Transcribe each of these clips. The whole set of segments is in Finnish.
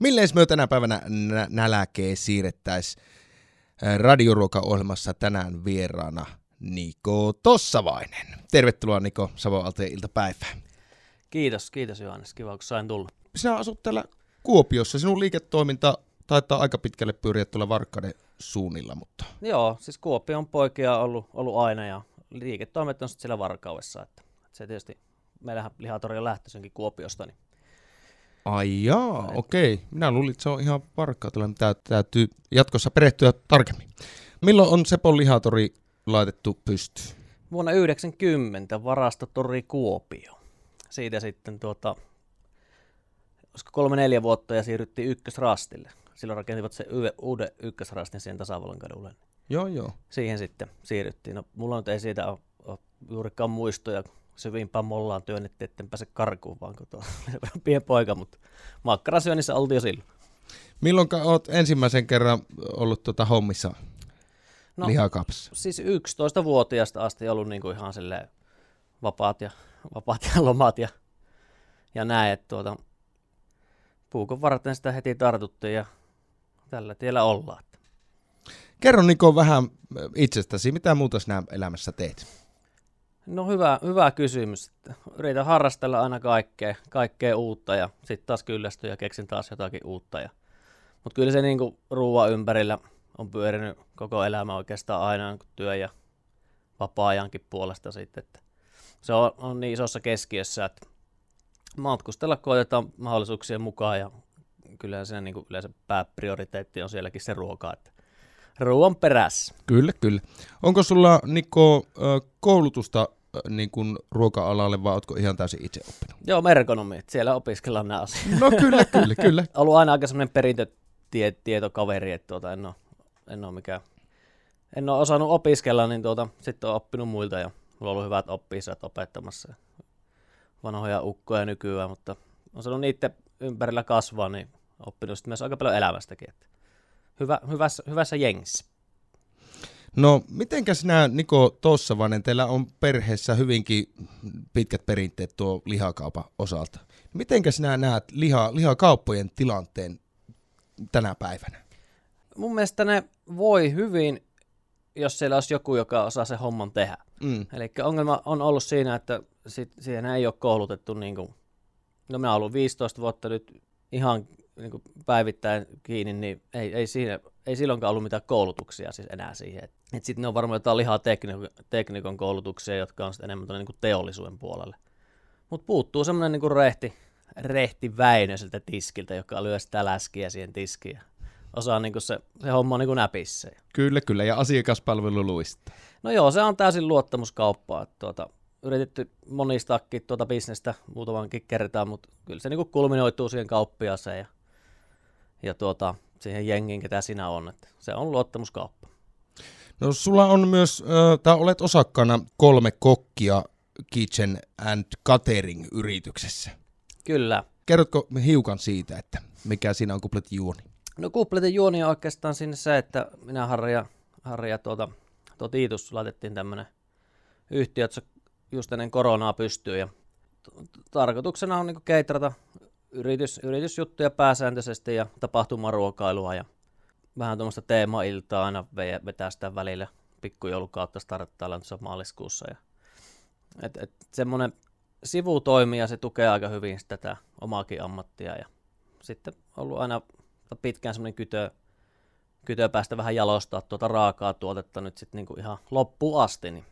Milleis me tänä päivänä nälkeen siirrettäisiin radioruokaohjelmassa tänään vieraana Niko Tossavainen. Tervetuloa Niko Savon Aaltojen iltapäivään. Kiitos, kiitos Johannes. Kiva, kun sain tulla. Sinä asut täällä Kuopiossa. Sinun liiketoiminta taitaa aika pitkälle pyöriä tuolla Varkauden suunnilla, mutta... Joo, siis Kuopion poikia on ollut aina ja liiketoimet on sitten siellä Varkaudessa. Että se tietysti, meillähän Lihatori on lähtöisenkin Kuopiosta. Niin... Ai jaa, okei. Okay. Minä luulin, että se on ihan Varkaudella, mitä täytyy jatkossa perehtyä tarkemmin. Milloin on Sepon Lihatori laitettu pystyyn? Vuonna 1990 Varastotori Kuopio. Siitä sitten 3-4 vuotta ja siirryttiin Ykkösrastille. Silloin rakentivat se uuden Ykkösrastin siihen Tasavallan kadulle. Joo, joo. Siihen sitten siirryttiin. No, mulla nyt ei siitä ole juurikaan muistoja. Syvimpään mollaan työnnettiin, etten pääse karkuun, vaan kun pieni poika, mutta makkarasyönnissä oltiin jo silloin. Milloinka olet ensimmäisen kerran ollut hommissa lihakapsissa? Siis 11-vuotiaasta asti ollut niin kuin ihan silleen vapaat ja lomat ja näin, että puukon varten sitä heti tartuttiin ja tällä tiellä ollaan. Kerro Niko vähän itsestäsi, mitä muuta sinä elämässä teet? No hyvä kysymys. Yritän harrastella aina kaikkea uutta ja sitten taas kyllästyn ja keksin taas jotakin uutta. Mutta kyllä se niinku ruoan ympärillä on pyörinyt koko elämä oikeastaan aina työ ja vapaa-ajankin puolesta sitten, että se on niin isossa keskiössä, että matkustella koetetaan mahdollisuuksien mukaan ja kyllä se niin yleensä pääprioriteetti on sielläkin se ruoka, että ruoan perässä. Kyllä, kyllä. Onko sulla Niko koulutusta niin kuin ruoka-alalle vai oletko ihan täysin itse oppinut? Joo, merkonomi, siellä opiskellaan nämä asiat. No kyllä. Ollut aina aika semmoinen perintötietokaveri, että en ole osannut opiskella, niin sitten olen oppinut muilta ja mulla on ollut hyvät oppi-isät opettamassa vanhoja ukkoja nykyään, mutta on saanut niiden ympärillä kasvaa, niin oppinut myös aika paljon elämästäkin. Hyvässä jengissä. No, mitenkä sinä, Niko Tossavainen, teillä on perheessä hyvinkin pitkät perinteet tuo lihakaupan osalta. Mitenkä sinä näet lihakauppojen tilanteen tänä päivänä? Mun mielestä ne voi hyvin, jos siellä olisi joku, joka osaa sen homman tehdä. Mm. Eli ongelma on ollut siinä, että siihen ei ole koulutettu, niin kuin, no minä olen ollut 15 vuotta nyt ihan niin päivittäin kiinni, niin ei silloinkaan ollut mitään koulutuksia siis enää siihen. Sitten ne on varmaan jotain lihateknikon koulutuksia, jotka on enemmän tuonne niin teollisuuden puolelle. Mutta puuttuu semmoinen niin rehti Väinö siltä tiskiltä, joka lyö sitä läskiä siihen tiskiin. Osaa niin se homma on niin näpissä. Kyllä, ja asiakaspalvelu luistaa. No joo, se on täysin luottamuskauppaa. Yritetty monistaakin bisnestä muutamankin kertaa, mutta kyllä se niin kulminoituu siihen kauppiaaseen ja siihen jengiin, ketä sinä on. Että se on luottamuskauppa. No sulla on myös, olet osakkaana 3 kokkia Kitchen and Catering-yrityksessä. Kyllä. Kerrotko hiukan siitä, että mikä siinä on kupletin juoni? No kupletin juoni on oikeastaan sinne se, että minä Harri ja Tiitus laitettiin tämmöinen yhtiö, että se just ennen koronaa pystyy. Ja tarkoituksena on niin kuin keitrata yritysjuttuja pääsääntöisesti ja tapahtumaruokailua ja vähän tuommoista teemailtaa aina vetää sitä välillä. Pikkujoulukautta starttaillaan tuossa maaliskuussa. Et semmoinen sivutoimija, se tukee aika hyvin tätä omaakin ammattia. Ja sitten ollut aina pitkään semmoinen kytö päästä vähän jalostaa tuota raakaa tuotetta nyt sitten niin kuin ihan loppuun asti. Niin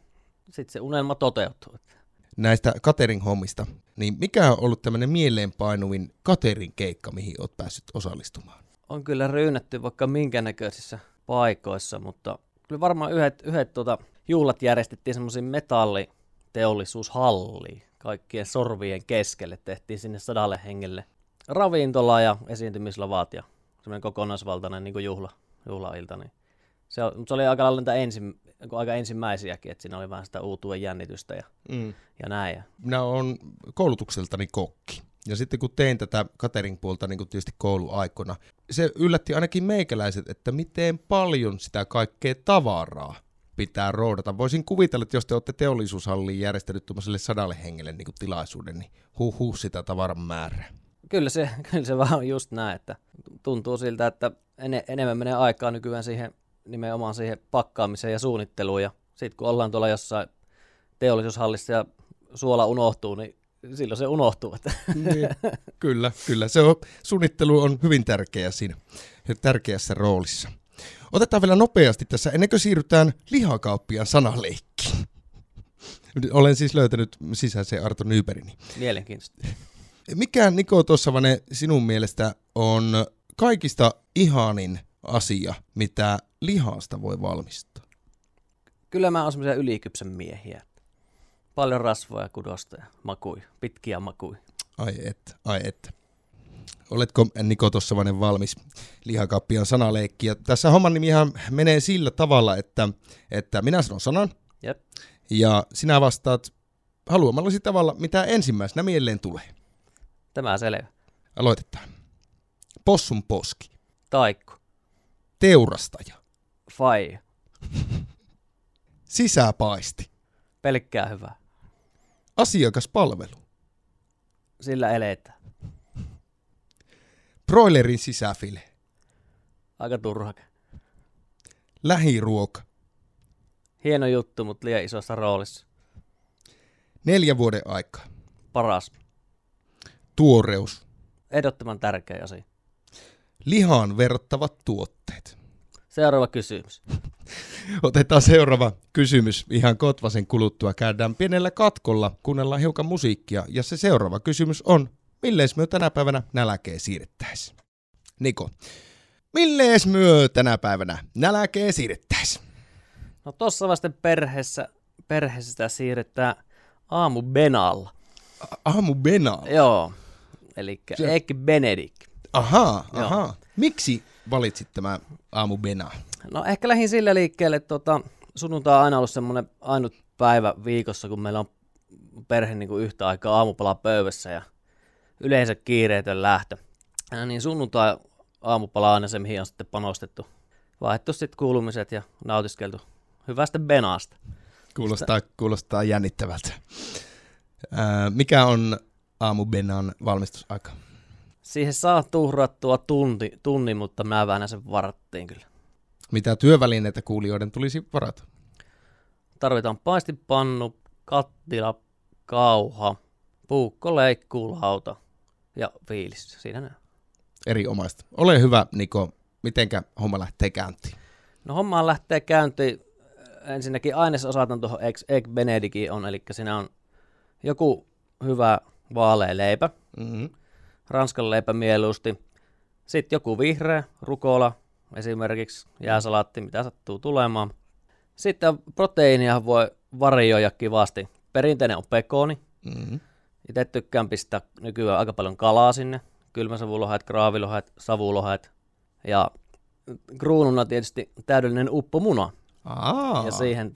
sitten se unelma toteutuu. Näistä catering-hommista, niin mikä on ollut tämmöinen mieleenpainuvin catering-keikka, mihin olet päässyt osallistumaan? On kyllä ryynätty vaikka minkä näköisissä paikoissa, mutta kyllä varmaan yhdet juhlat järjestettiin semmoisiin metalliteollisuushalliin. Kaikkien sorvien keskelle tehtiin sinne 100 hengelle ravintola ja esiintymislavat ja semmoinen kokonaisvaltainen niin kuin juhlailta. Niin. Se oli aika lailla aika ensimmäisiäkin, että siinä oli vähän sitä uutuuden jännitystä ja näin. Minä olen koulutukseltani kokki. Ja sitten kun tein tätä catering-puolta niin kuin tietysti kouluaikona, se yllätti ainakin meikäläiset, että miten paljon sitä kaikkea tavaraa pitää roudata. Voisin kuvitella, että jos te olette teollisuushalliin järjestänyt tuollaiselle 100 hengelle niin kuin tilaisuuden, niin sitä tavaran määrää. Kyllä se vähän on just näin, että tuntuu siltä, että enemmän menee aikaa nykyään siihen, nimenomaan siihen pakkaamiseen ja suunnitteluun. Ja sitten kun ollaan tuolla jossain teollisuushallissa ja suola unohtuu, niin silloin se unohtuu. Niin, kyllä. Se on, suunnittelu on hyvin tärkeä siinä, tärkeässä roolissa. Otetaan vielä nopeasti tässä, ennen kuin siirrytään lihakauppiaan sanaleikkiin. Olen siis löytänyt sisäisen Arto Nyperin. Mielenkiintoista. Mikä, Niko Tossavainen, sinun mielestä on kaikista ihanin asia, mitä lihasta voi valmistaa? Kyllä mä oon semmoisia ylikypsen miehiä. Paljon rasvoja, kudosta ja makuja, pitkiä makuja. Ai et. Oletko, Niko Tossavainen, valmis lihakauppiaan sanaleikkiin? Tässä homman nimihan menee sillä tavalla, että minä sanon sanan. Jep. Ja sinä vastaat haluamallasi tavalla, mitä ensimmäisenä mieleen tulee. Tämä selvä. Aloitetaan. Possun poski. Taikku. Teurastaja. Fai. Sisäpaisti. Pelkkää hyvää. Asiakaspalvelu. Sillä eletään. Broilerin sisäfile. Aika turhake. Lähiruoka. Hieno juttu, mutta liian isossa roolissa. 4 vuoden aikaa. Paras. Tuoreus. Ehdottoman tärkeä asia. Lihaan verrattavat tuotteet. Seuraava kysymys. Otetaan seuraava kysymys. Ihan kotvasen kuluttua käydään pienellä katkolla, kuunnellaan hiukan musiikkia. Ja se seuraava kysymys on, milleis myö tänä päivänä nälkää siirrettäis? Niko, milleis myö tänä päivänä nälkää siirrettäis? No tossa vasten perheessä sitä siirretään Aamu Benalla. Aamu Benalla? Joo, eli Egg Benedict. Ahaa. Miksi valitsit tämä Aamu Bena? No ehkä lähdin sillä liikkeelle, että sunnuntai on aina ollut semmoinen ainut päivä viikossa, kun meillä on perhe niin kuin yhtä aikaa aamupala pöydässä ja yleensä kiireetön lähtö. Ja niin sunnuntai aamupala on aina se, mihin on sitten panostettu. Vaihtu sitten kuulumiset ja nautiskeltu hyvästä Benasta. Kuulostaa jännittävältä. Mikä on Aamu Benan valmistusaika? Siihen saa tuhrattua tunni, mutta mä vähän sen varattiin kyllä. Mitä työvälineitä kuulijoiden tulisi varata? Tarvitaan paistipannu, kattila, kauha, puukko, leikkuulauta ja viilis. Siinä näin. Erinomaista. Ole hyvä, Niko. Mitenkä homma lähtee käyntiin? No homma lähtee käyntiin. Ensinnäkin ainesosat on tuohon Egg Benedictiin on, eli siinä on joku hyvä vaalea leipä. Mm-hmm. Ranskan leipä mieluusti. Sitten joku vihreä, rukola, esimerkiksi jääsalaatti, mitä sattuu tulemaan. Sitten proteiinia voi varjoida kivasti. Perinteinen on pekooni. Mm-hmm. Itse tykkään pistää nykyään aika paljon kalaa sinne. Kylmäsavulohet, graavilohet, savulohet. Ja kruununa tietysti täydellinen uppomuna. Ja siihen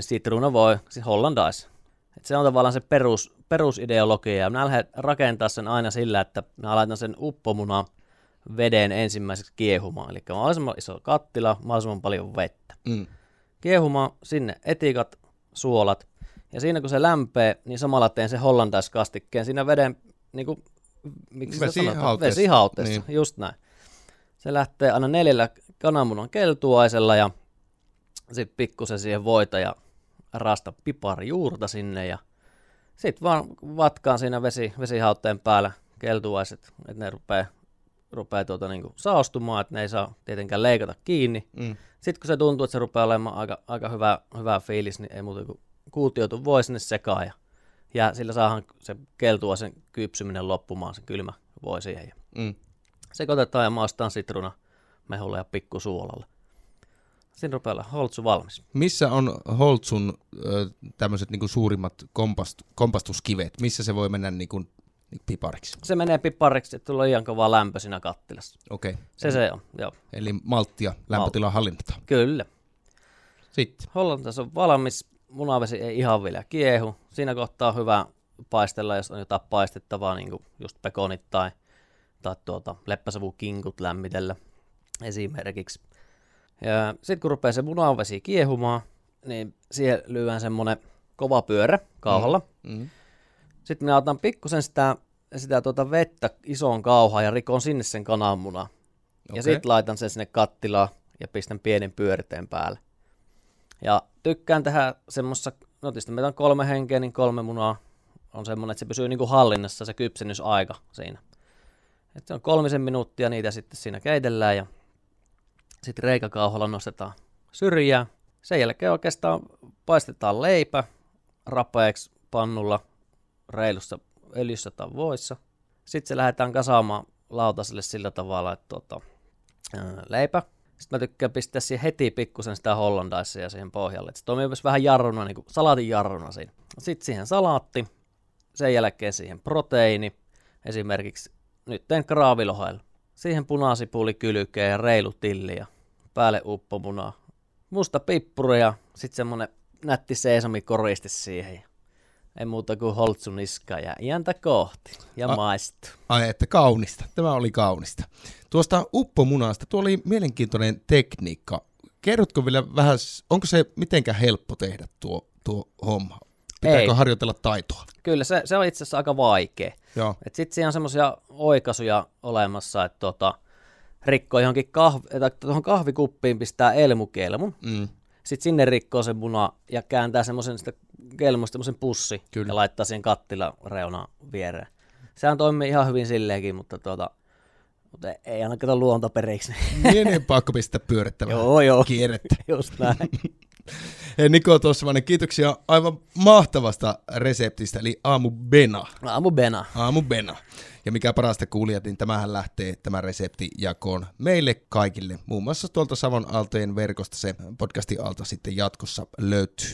sitruuna voi, siis hollandais. Et se on tavallaan se perusideologia, ja minä lähden rakentaa sen aina sillä, että minä laitan sen uppomunan veden ensimmäiseksi kiehumaan. Eli mahdollisimman iso kattila, mahdollisimman paljon vettä. Mm. Kiehumaan, sinne etikat, suolat, ja siinä kun se lämpee, niin samalla teen sen hollandaiskastikkeen siinä veden, niin kuin, miksi vesihautteessa, niin. Just näin. Se lähtee aina 4 kananmunan keltuaisella ja sitten pikkusen siihen voita ja rasta piparijuurta sinne ja sitten vaan vatkaan siinä vesihautteen päällä keltuaiset, että ne rupeaa niinku saostumaan, että ne ei saa tietenkään leikata kiinni. Mm. Sitten kun se tuntuu, että se rupeaa olemaan aika hyvä fiilis, niin ei muuta kuin kuutioitu voi sinne sekaan ja sillä saadaan se keltuaisen kypsyminen loppumaan, se kylmä voi siihen. Mm. Sekoitetaan ja maustaan sitruuna mehulla ja pikkusuolalla. Siinä rupeaa olla holtsu valmis. Missä on holtsun tämmöiset niinku suurimmat kompastuskivet? Missä se voi mennä niinku pipariksi? Se menee pipariksi, että tulee liian kova lämpö siinä kattilassa. Okei. Okay. Se on, joo. Eli malttia lämpötilan hallinnataan. Kyllä. Sitten. Hollantais on valmis, munavesi ei ihan vielä kiehu. Siinä kohtaa on hyvä paistella, jos on jotain paistettavaa, niin kuin just pekonit tai leppäsavukinkut lämmitellä esimerkiksi. Ja sitten kun rupeaa se munavesi kiehumaan, niin siihen lyödään semmoinen kova pyörä kauhalla. Mm. Sitten minä otan pikkusen sitä sitä vettä isoon kauhaan ja rikon sinne sen kananmunan. Okay. Ja sitten laitan sen sinne kattilaan ja pistän pienen pyöriteen päälle. Ja tykkään tehdä semmoisessa, no tietysti meitä on 3 henkeä, niin 3 munaa on semmoinen, että se pysyy niin kuin hallinnassa se kypsennysaika siinä. Että se on 3 minuuttia, niitä sitten siinä keitellään ja sitten reikäkauhalla nostetaan syrjään. Sen jälkeen oikeastaan paistetaan leipä rapeeksi pannulla reilussa öljyssä tai voissa. Sitten se lähdetään kasaamaan lautaselle sillä tavalla, että leipä. Sitten mä tykkään pistää siihen heti pikkusen sitä hollandaisia siihen pohjalle. Se toimii myös vähän jarruna, niin kuin salaatin jarruna siinä. Sitten siihen salaatti, sen jälkeen siihen proteiini, esimerkiksi nyt teen kraavilohella. Siihen punasipuli kylkeen ja reilu tilliä, päälle uppomunaa, musta pippuria, sitten semmonen nätti seesamikoriste siihen. Ei muuta kuin holtsuniska ja iäntä kohti ja maistu. Ai että kaunista, tämä oli kaunista. Tuosta uppomunasta, tuo oli mielenkiintoinen tekniikka. Kerrotko vielä vähän, onko se mitenkään helppo tehdä tuo homma? Pitääkö harjoitella taitoa? Kyllä, se on itse asiassa aika vaikea. Sitten siinä on semmoisia oikaisuja olemassa, että rikkoo johonkin kahvikuppiin pistää elmukelmun. Mm. Sitten sinne rikkoo se muna ja kääntää semmoisen sitä kelmusta semmoisen pussi. Kyllä. Ja laittaa siihen kattilan reunaan viereen. Sehän toimii ihan hyvin silleenkin, mutta ei aina kato luonta periksi. Niin, pakko pistää pyörittämään. Joo. Kierrettä. Just näin. Niko Tossavainen, kiitoksia aivan mahtavasta reseptistä, eli Aamu Bena. Ja mikä parasta kuulijat, niin tämähän lähtee tämä resepti jakoon meille kaikille. Muun muassa tuolta Savon Aaltojen verkosta se podcastin alta sitten jatkossa löytyy.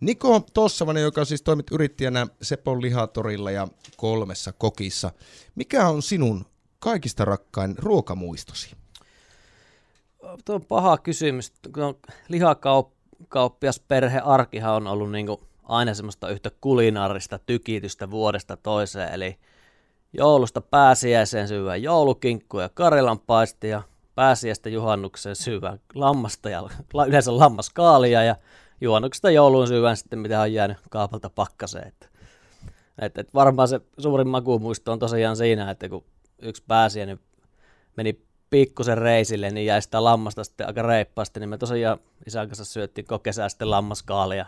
Niko Tossavainen, joka siis toimit yrittäjänä Sepon Lihatorilla ja 3 kokissa. Mikä on sinun kaikista rakkain ruokamuistosi? Tuo on paha kysymys. Lihakauppiasperhe arkihan on ollut niin kuin aina semmoista yhtä kulinaarista tykitystä vuodesta toiseen, eli joulusta pääsiäiseen syvään joulukinkku ja karjalanpaisti ja pääsiäistä juhannukseen syvään lammasta ja yleensä lammaskaalia ja juhannuksesta jouluun syvään sitten mitä on jäänyt kaapalta pakkaseen. Et varmaan se suurin makumuisto on tosiaan siinä, että kun yksi pääsiäinen meni pikkusen reisille, niin jäi sitä lammasta sitten aika reippaasti, niin me tosiaan isän kanssa syöttiin koko kesää sitten lammaskaalia.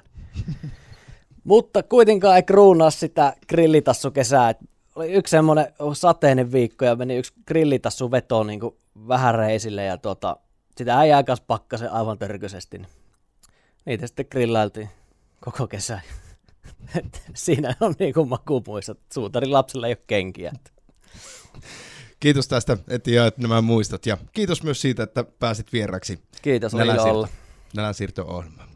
Mutta kuitenkaan ei kruunaa sitä grillitassukesää. Oli yksi semmoinen sateinen viikko ja meni yksi grillitassu vetoon niin vähän reisille ja sitä ei aikas pakkasen aivan törkyisesti. Niitä sitten grillailtiin koko kesä. Siinä on niin kuin makumuistot. Suutarin lapsella ei ole kenkiä. Kiitos tästä, että jaat nämä muistot ja kiitos myös siitä, että pääsit vieraksi. Kiitos, oli olla. Nälänsiirto-ohjelmaan.